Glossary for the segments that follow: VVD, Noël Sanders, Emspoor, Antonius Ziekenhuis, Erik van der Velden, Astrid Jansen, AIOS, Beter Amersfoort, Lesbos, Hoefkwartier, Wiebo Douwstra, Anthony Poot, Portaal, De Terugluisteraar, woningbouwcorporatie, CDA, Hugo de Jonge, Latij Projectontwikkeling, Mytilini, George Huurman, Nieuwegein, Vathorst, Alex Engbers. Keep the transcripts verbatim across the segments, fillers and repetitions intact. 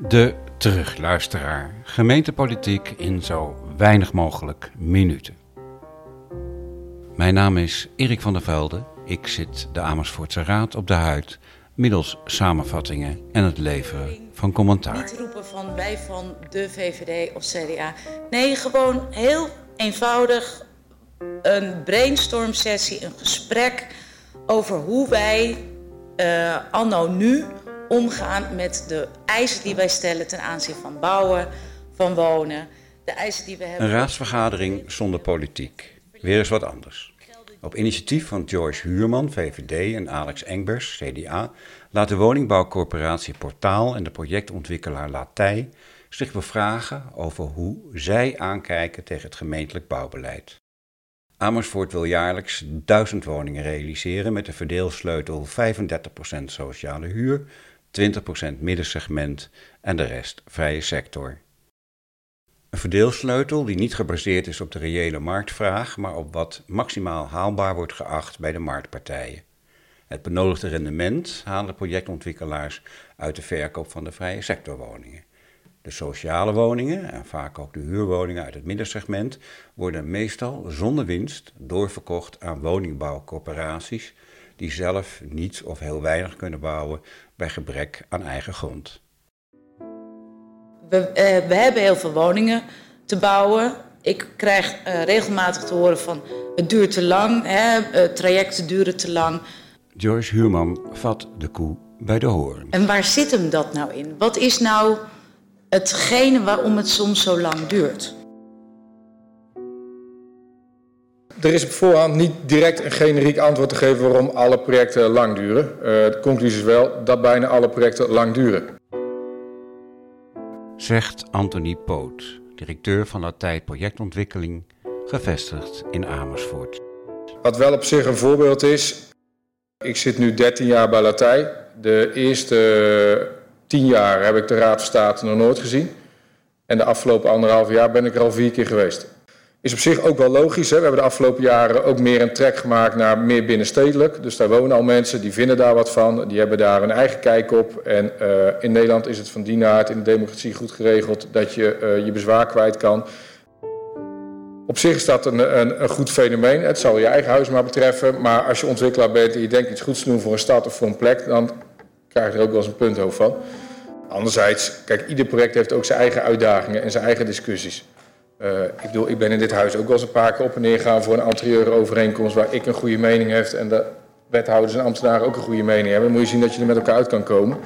De Terugluisteraar. Gemeentepolitiek in zo weinig mogelijk minuten. Mijn naam is Erik van der Velden. Ik zit de Amersfoortse Raad op de huid middels samenvattingen en het leveren van commentaar. Niet roepen van wij van de V V D of C D A. Nee, gewoon heel eenvoudig een brainstormsessie, een gesprek over hoe wij uh, anno nu omgaan met de eisen die wij stellen ten aanzien van bouwen, van wonen, de eisen die we hebben. Een raadsvergadering zonder politiek. Weer eens wat anders. Op initiatief van George Huurman, V V D, en Alex Engbers, C D A... laat de woningbouwcorporatie Portaal en de projectontwikkelaar Latij zich bevragen over hoe zij aankijken tegen het gemeentelijk bouwbeleid. Amersfoort wil jaarlijks duizend woningen realiseren met de verdeelsleutel vijfendertig procent sociale huur, twintig procent middensegment en de rest vrije sector. Een verdeelsleutel die niet gebaseerd is op de reële marktvraag, maar op wat maximaal haalbaar wordt geacht bij de marktpartijen. Het benodigde rendement halen de projectontwikkelaars uit de verkoop van de vrije sectorwoningen. De sociale woningen, en vaak ook de huurwoningen uit het middensegment, worden meestal zonder winst doorverkocht aan woningbouwcorporaties die zelf niets of heel weinig kunnen bouwen bij gebrek aan eigen grond. We, eh, we hebben heel veel woningen te bouwen. Ik krijg eh, regelmatig te horen van het duurt te lang, hè, trajecten duren te lang. George Huurman vat de koe bij de hoorn. En waar zit hem dat nou in? Wat is nou hetgene waarom het soms zo lang duurt? Er is op voorhand niet direct een generiek antwoord te geven waarom alle projecten lang duren. Uh, de conclusie is wel dat bijna alle projecten lang duren. Zegt Anthony Poot, directeur van Latij Projectontwikkeling, gevestigd in Amersfoort. Wat wel op zich een voorbeeld is. Ik zit nu dertien jaar bij Latij. De eerste tien jaar heb ik de Raad van State nog nooit gezien. En de afgelopen anderhalf jaar ben ik er al vier keer geweest. Is op zich ook wel logisch. Hè? We hebben de afgelopen jaren ook meer een trek gemaakt naar meer binnenstedelijk. Dus daar wonen al mensen, die vinden daar wat van. Die hebben daar hun eigen kijk op. En uh, in Nederland is het van die aard in de democratie goed geregeld dat je uh, je bezwaar kwijt kan. Op zich is dat een, een, een goed fenomeen. Het zal je eigen huis maar betreffen. Maar als je ontwikkelaar bent en je denkt iets goeds te doen voor een stad of voor een plek, dan krijg je er ook wel eens een punthoofd van. Anderzijds, kijk, ieder project heeft ook zijn eigen uitdagingen en zijn eigen discussies. Uh, ik bedoel, ik ben in dit huis ook wel eens een paar keer op en neer gaan voor een anterieure overeenkomst waar ik een goede mening heb en de wethouders en ambtenaren ook een goede mening hebben. Dan moet je zien dat je er met elkaar uit kan komen.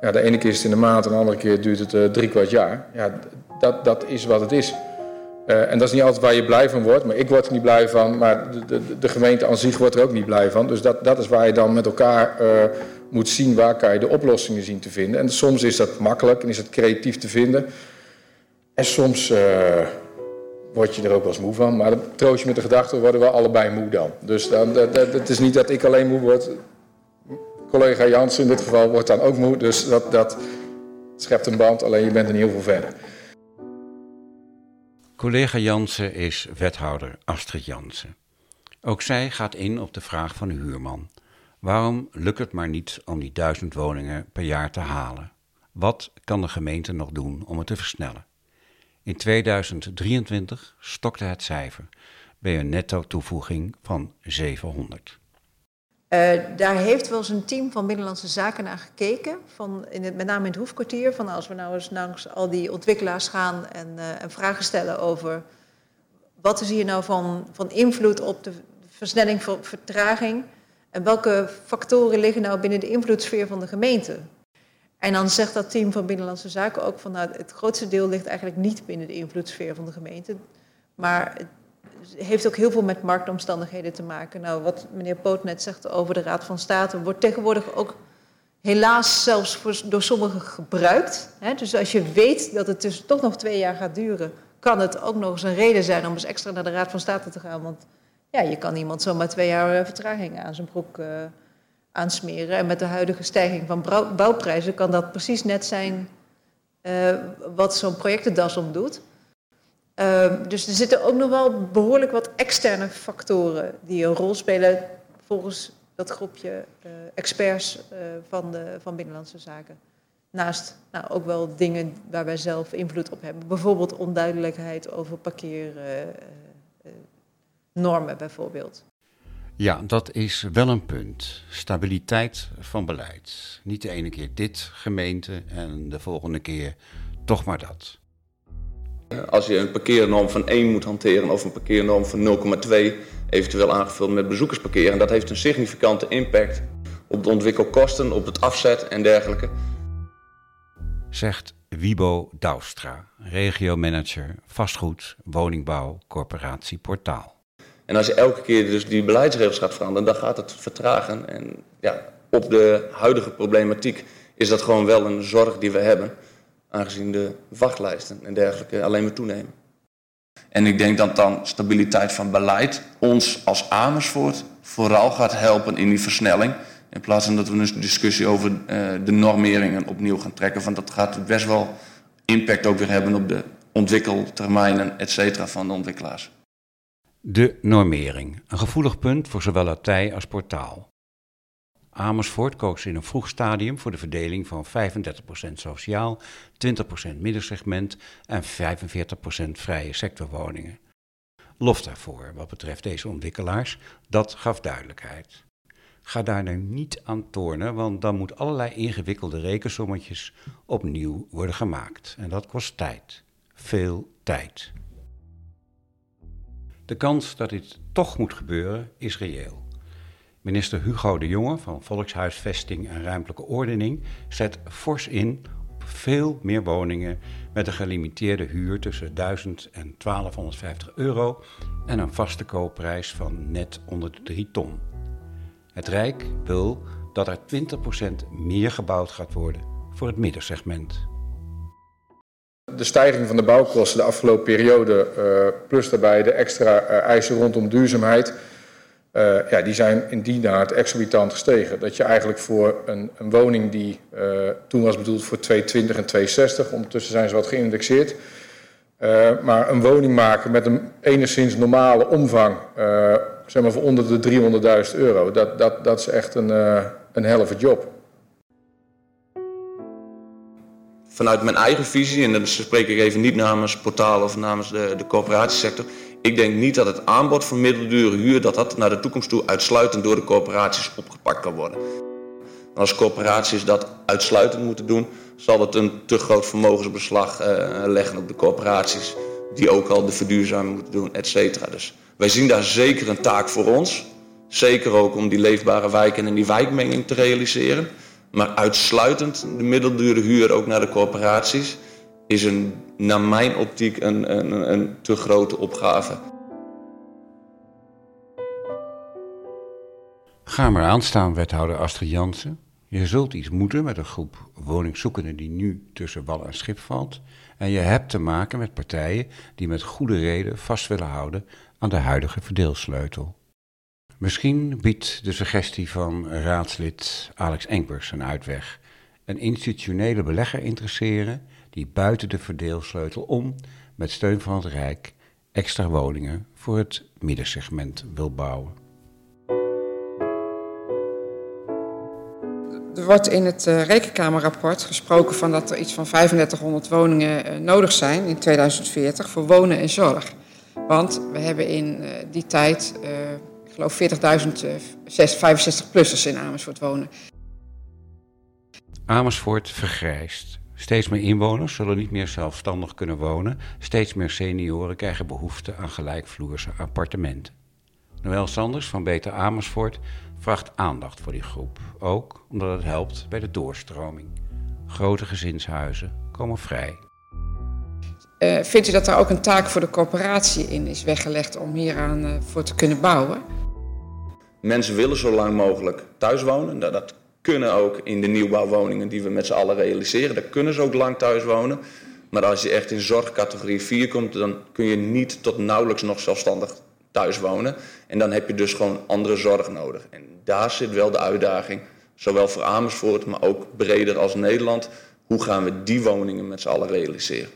Ja, de ene keer is het in de maand en de andere keer duurt het uh, drie kwart jaar. Ja, dat, dat is wat het is. Uh, en dat is niet altijd waar je blij van wordt, maar ik word er niet blij van, maar de, de, de gemeente aan zich wordt er ook niet blij van. Dus dat, dat is waar je dan met elkaar uh, moet zien, waar kan je de oplossingen zien te vinden. En soms is dat makkelijk en is dat creatief te vinden. En soms uh, word je er ook wel eens moe van, maar dan troost je met de gedachte, worden we allebei moe dan. Dus dan, dat, dat, het is niet dat ik alleen moe word, collega Jansen in dit geval wordt dan ook moe, dus dat, dat schept een band, alleen je bent er niet heel veel verder. Collega Jansen is wethouder Astrid Jansen. Ook zij gaat in op de vraag van de Huurman. Waarom lukt het maar niet om die duizend woningen per jaar te halen? Wat kan de gemeente nog doen om het te versnellen? In tweeduizend drieëntwintig stokte het cijfer bij een netto toevoeging van zevenhonderd. Uh, daar heeft wel eens een team van Binnenlandse Zaken naar gekeken. Van in het, met name in het hoefkwartier. Van als we nou eens langs al die ontwikkelaars gaan en, uh, en vragen stellen over wat is hier nou van, van invloed op de versnelling van vertraging. En welke factoren liggen nou binnen de invloedssfeer van de gemeente. En dan zegt dat team van Binnenlandse Zaken ook van nou, het grootste deel ligt eigenlijk niet binnen de invloedssfeer van de gemeente. Maar het heeft ook heel veel met marktomstandigheden te maken. Nou, wat meneer Poot net zegt over de Raad van State wordt tegenwoordig ook helaas zelfs voor, door sommigen gebruikt. Hè? Dus als je weet dat het dus toch nog twee jaar gaat duren, kan het ook nog eens een reden zijn om eens extra naar de Raad van State te gaan. Want ja, je kan iemand zomaar twee jaar vertraging aan zijn broek uh, aansmeren. En met de huidige stijging van brou- bouwprijzen kan dat precies net zijn uh, wat zo'n projectendas omdoet. Uh, dus er zitten ook nog wel behoorlijk wat externe factoren die een rol spelen volgens dat groepje uh, experts uh, van, de, van Binnenlandse Zaken. Naast nou, ook wel dingen waar wij zelf invloed op hebben. Bijvoorbeeld onduidelijkheid over parkeernormen uh, uh, bijvoorbeeld. Ja, dat is wel een punt. Stabiliteit van beleid. Niet de ene keer dit gemeente en de volgende keer toch maar dat. Als je een parkeernorm van één moet hanteren of een parkeernorm van nul komma twee... eventueel aangevuld met bezoekersparkeren, dat heeft een significante impact op de ontwikkelkosten, op het afzet en dergelijke. Zegt Wiebo Douwstra, regiomanager vastgoed, woningbouw, corporatie Portaal. En als je elke keer dus die beleidsregels gaat veranderen, dan gaat het vertragen. En ja, op de huidige problematiek is dat gewoon wel een zorg die we hebben, aangezien de wachtlijsten en dergelijke alleen maar toenemen. En ik denk dat dan stabiliteit van beleid ons als Amersfoort vooral gaat helpen in die versnelling. In plaats van dat we een discussie over de normeringen opnieuw gaan trekken. Want dat gaat best wel impact ook weer hebben op de ontwikkeltermijnen, et cetera, van de ontwikkelaars. De normering. Een gevoelig punt voor zowel Latij als Portaal. Amersfoort koos in een vroeg stadium voor de verdeling van vijfendertig procent sociaal, twintig procent middensegment en vijfenveertig procent vrije sectorwoningen. Lof daarvoor wat betreft deze ontwikkelaars, dat gaf duidelijkheid. Ga daar nu niet aan tornen, want dan moeten allerlei ingewikkelde rekensommetjes opnieuw worden gemaakt. En dat kost tijd. Veel tijd. De kans dat dit toch moet gebeuren is reëel. Minister Hugo de Jonge van Volkshuisvesting en Ruimtelijke Ordening zet fors in op veel meer woningen met een gelimiteerde huur tussen duizend en twaalfhonderdvijftig euro en een vaste koopprijs van net onder de drie ton. Het Rijk wil dat er twintig procent meer gebouwd gaat worden voor het middensegment. De stijging van de bouwkosten de afgelopen periode, uh, plus daarbij de extra uh, eisen rondom duurzaamheid, Uh, ja, die zijn in die naart exorbitant gestegen. Dat je eigenlijk voor een, een woning die uh, toen was bedoeld voor tweehonderdtwintig en tweehonderdzestig... ondertussen zijn ze wat geïndexeerd, Uh, maar een woning maken met een enigszins normale omvang, Uh, zeg maar voor onder de driehonderdduizend euro... dat, dat, dat is echt een, uh, een helve job. Vanuit mijn eigen visie, en dan spreek ik even niet namens Portaal of namens de, de corporatiesector, ik denk niet dat het aanbod van middeldure huur, dat dat naar de toekomst toe uitsluitend door de corporaties opgepakt kan worden. Als corporaties dat uitsluitend moeten doen, zal dat een te groot vermogensbeslag uh, leggen op de corporaties, die ook al de verduurzaming moeten doen, et cetera. Dus wij zien daar zeker een taak voor ons. Zeker ook om die leefbare wijken en die wijkmenging te realiseren. Maar uitsluitend de middeldure huur ook naar de corporaties is een, naar mijn optiek een, een, een te grote opgave. Ga maar aanstaan, wethouder Astrid Jansen. Je zult iets moeten met een groep woningzoekenden die nu tussen wal en schip valt. En je hebt te maken met partijen die met goede reden vast willen houden aan de huidige verdeelsleutel. Misschien biedt de suggestie van raadslid Alex Engbers een uitweg. Een institutionele belegger interesseren die buiten de verdeelsleutel om met steun van het Rijk extra woningen voor het middensegment wil bouwen. Er wordt in het uh, Rekenkamerrapport gesproken van dat er iets van vijfendertighonderd woningen uh, nodig zijn in tweeduizend veertig voor wonen en zorg. Want we hebben in uh, die tijd Uh, Ik geloof veertigduizend vijfenzestig-plussers in Amersfoort wonen. Amersfoort vergrijst. Steeds meer inwoners zullen niet meer zelfstandig kunnen wonen. Steeds meer senioren krijgen behoefte aan gelijkvloerse appartementen. Noël Sanders van Beter Amersfoort vraagt aandacht voor die groep. Ook omdat het helpt bij de doorstroming. Grote gezinshuizen komen vrij. Uh, vindt u dat er ook een taak voor de corporatie in is weggelegd om hieraan uh, voor te kunnen bouwen? Mensen willen zo lang mogelijk thuis wonen. Dat, dat kunnen ook in de nieuwbouwwoningen die we met z'n allen realiseren. Daar kunnen ze ook lang thuis wonen. Maar als je echt in zorgcategorie vier komt, dan kun je niet tot nauwelijks nog zelfstandig thuis wonen. En dan heb je dus gewoon andere zorg nodig. En daar zit wel de uitdaging, zowel voor Amersfoort, maar ook breder als Nederland. Hoe gaan we die woningen met z'n allen realiseren?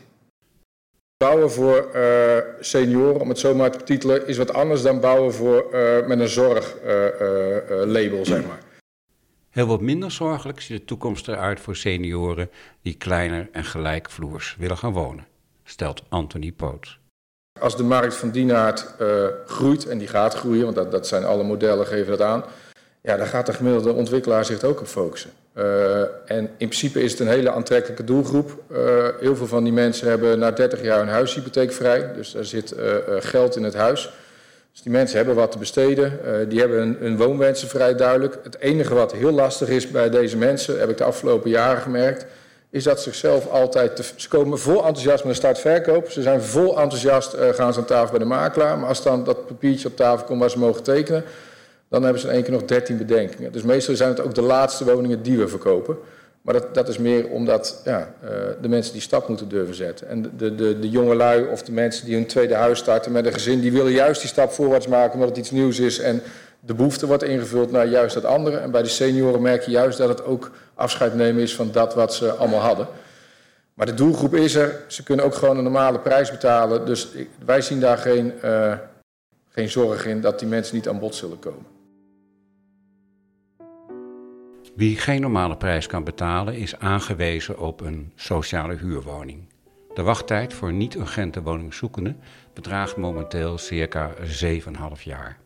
Bouwen voor uh, senioren, om het zo maar te betitelen, is wat anders dan bouwen voor, uh, met een zorglabel, uh, uh, zeg maar. Heel wat minder zorgelijk ziet de toekomst eruit voor senioren die kleiner en gelijkvloers willen gaan wonen, stelt Anthony Poot. Als de markt van Dienaard uh, groeit, en die gaat groeien, want dat, dat zijn alle modellen, geven dat aan, ja, dan gaat de gemiddelde ontwikkelaar zich ook op focussen. Uh, en in principe is het een hele aantrekkelijke doelgroep. Uh, heel veel van die mensen hebben na dertig jaar een huishypotheekvrij, dus daar zit uh, geld in het huis. Dus die mensen hebben wat te besteden, uh, die hebben hun, hun woonwensen vrij duidelijk. Het enige wat heel lastig is bij deze mensen, heb ik de afgelopen jaren gemerkt, is dat ze zichzelf altijd, te, ze komen vol enthousiasme naar start-verkoop. Ze zijn vol enthousiast, uh, gaan ze aan tafel bij de makelaar. Maar als dan dat papiertje op tafel komt waar ze mogen tekenen, dan hebben ze in één keer nog dertien bedenkingen. Dus meestal zijn het ook de laatste woningen die we verkopen. Maar dat, dat is meer omdat ja, uh, de mensen die stap moeten durven zetten. En de, de, de jongelui of de mensen die hun tweede huis starten met een gezin, die willen juist die stap voorwaarts maken omdat het iets nieuws is. En de behoefte wordt ingevuld naar juist dat andere. En bij de senioren merk je juist dat het ook afscheid nemen is van dat wat ze allemaal hadden. Maar de doelgroep is er. Ze kunnen ook gewoon een normale prijs betalen. Dus wij zien daar geen, uh, geen zorg in dat die mensen niet aan bod zullen komen. Wie geen normale prijs kan betalen is aangewezen op een sociale huurwoning. De wachttijd voor niet-urgente woningzoekenden bedraagt momenteel circa zeven komma vijf jaar.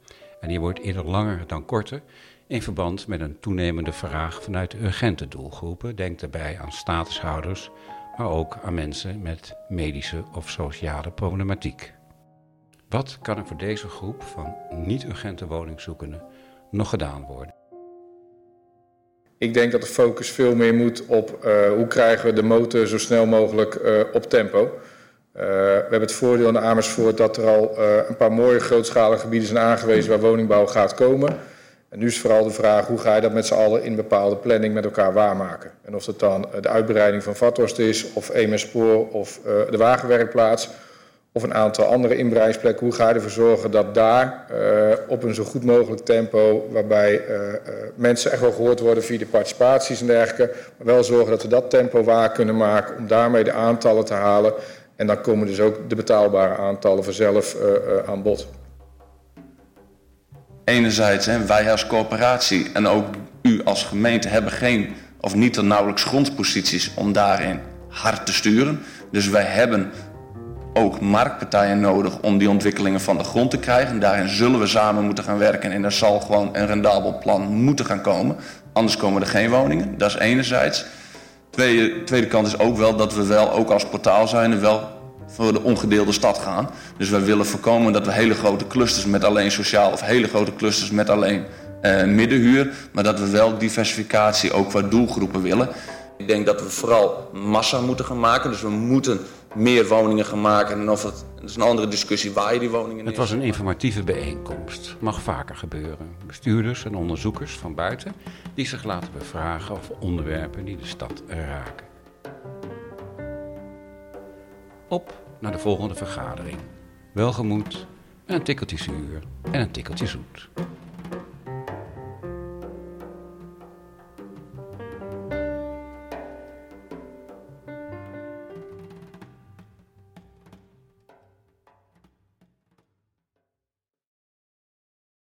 En die wordt eerder langer dan korter in verband met een toenemende vraag vanuit de urgente doelgroepen. Denk daarbij aan statushouders, maar ook aan mensen met medische of sociale problematiek. Wat kan er voor deze groep van niet-urgente woningzoekenden nog gedaan worden? Ik denk dat de focus veel meer moet op uh, hoe krijgen we de motor zo snel mogelijk uh, op tempo. Uh, we hebben het voordeel in Amersfoort dat er al uh, een paar mooie grootschalige gebieden zijn aangewezen waar woningbouw gaat komen. En nu is vooral de vraag hoe ga je dat met z'n allen in bepaalde planning met elkaar waarmaken. En of dat dan de uitbreiding van Vathorst is of Emspoor of uh, de wagenwerkplaats of een aantal andere inbreidingsplekken. Hoe ga je ervoor zorgen dat daar uh, op een zo goed mogelijk tempo, waarbij uh, uh, mensen echt wel gehoord worden via de participaties en dergelijke, maar wel zorgen dat we dat tempo waar kunnen maken om daarmee de aantallen te halen. En dan komen dus ook de betaalbare aantallen vanzelf uh, uh, aan bod. Enerzijds, hè, wij als corporatie en ook u als gemeente hebben geen of niet dan nauwelijks grondposities om daarin hard te sturen. Dus wij hebben ook marktpartijen nodig om die ontwikkelingen van de grond te krijgen. Daarin zullen we samen moeten gaan werken en er zal gewoon een rendabel plan moeten gaan komen. Anders komen er geen woningen, dat is enerzijds. Tweede, tweede kant is ook wel dat we wel, ook als portaal zijn, wel voor de ongedeelde stad gaan. Dus we willen voorkomen dat we hele grote clusters met alleen sociaal of hele grote clusters met alleen eh, middenhuur, maar dat we wel diversificatie ook qua doelgroepen willen. Ik denk dat we vooral massa moeten gaan maken, dus we moeten meer woningen gaan maken. En of het, dat is een andere discussie waar je die woningen in. Het was een informatieve bijeenkomst. Mag vaker gebeuren. Bestuurders en onderzoekers van buiten die zich laten bevragen over onderwerpen die de stad raken. Op naar de volgende vergadering. Welgemoed, een tikkeltje zuur en een tikkeltje zoet.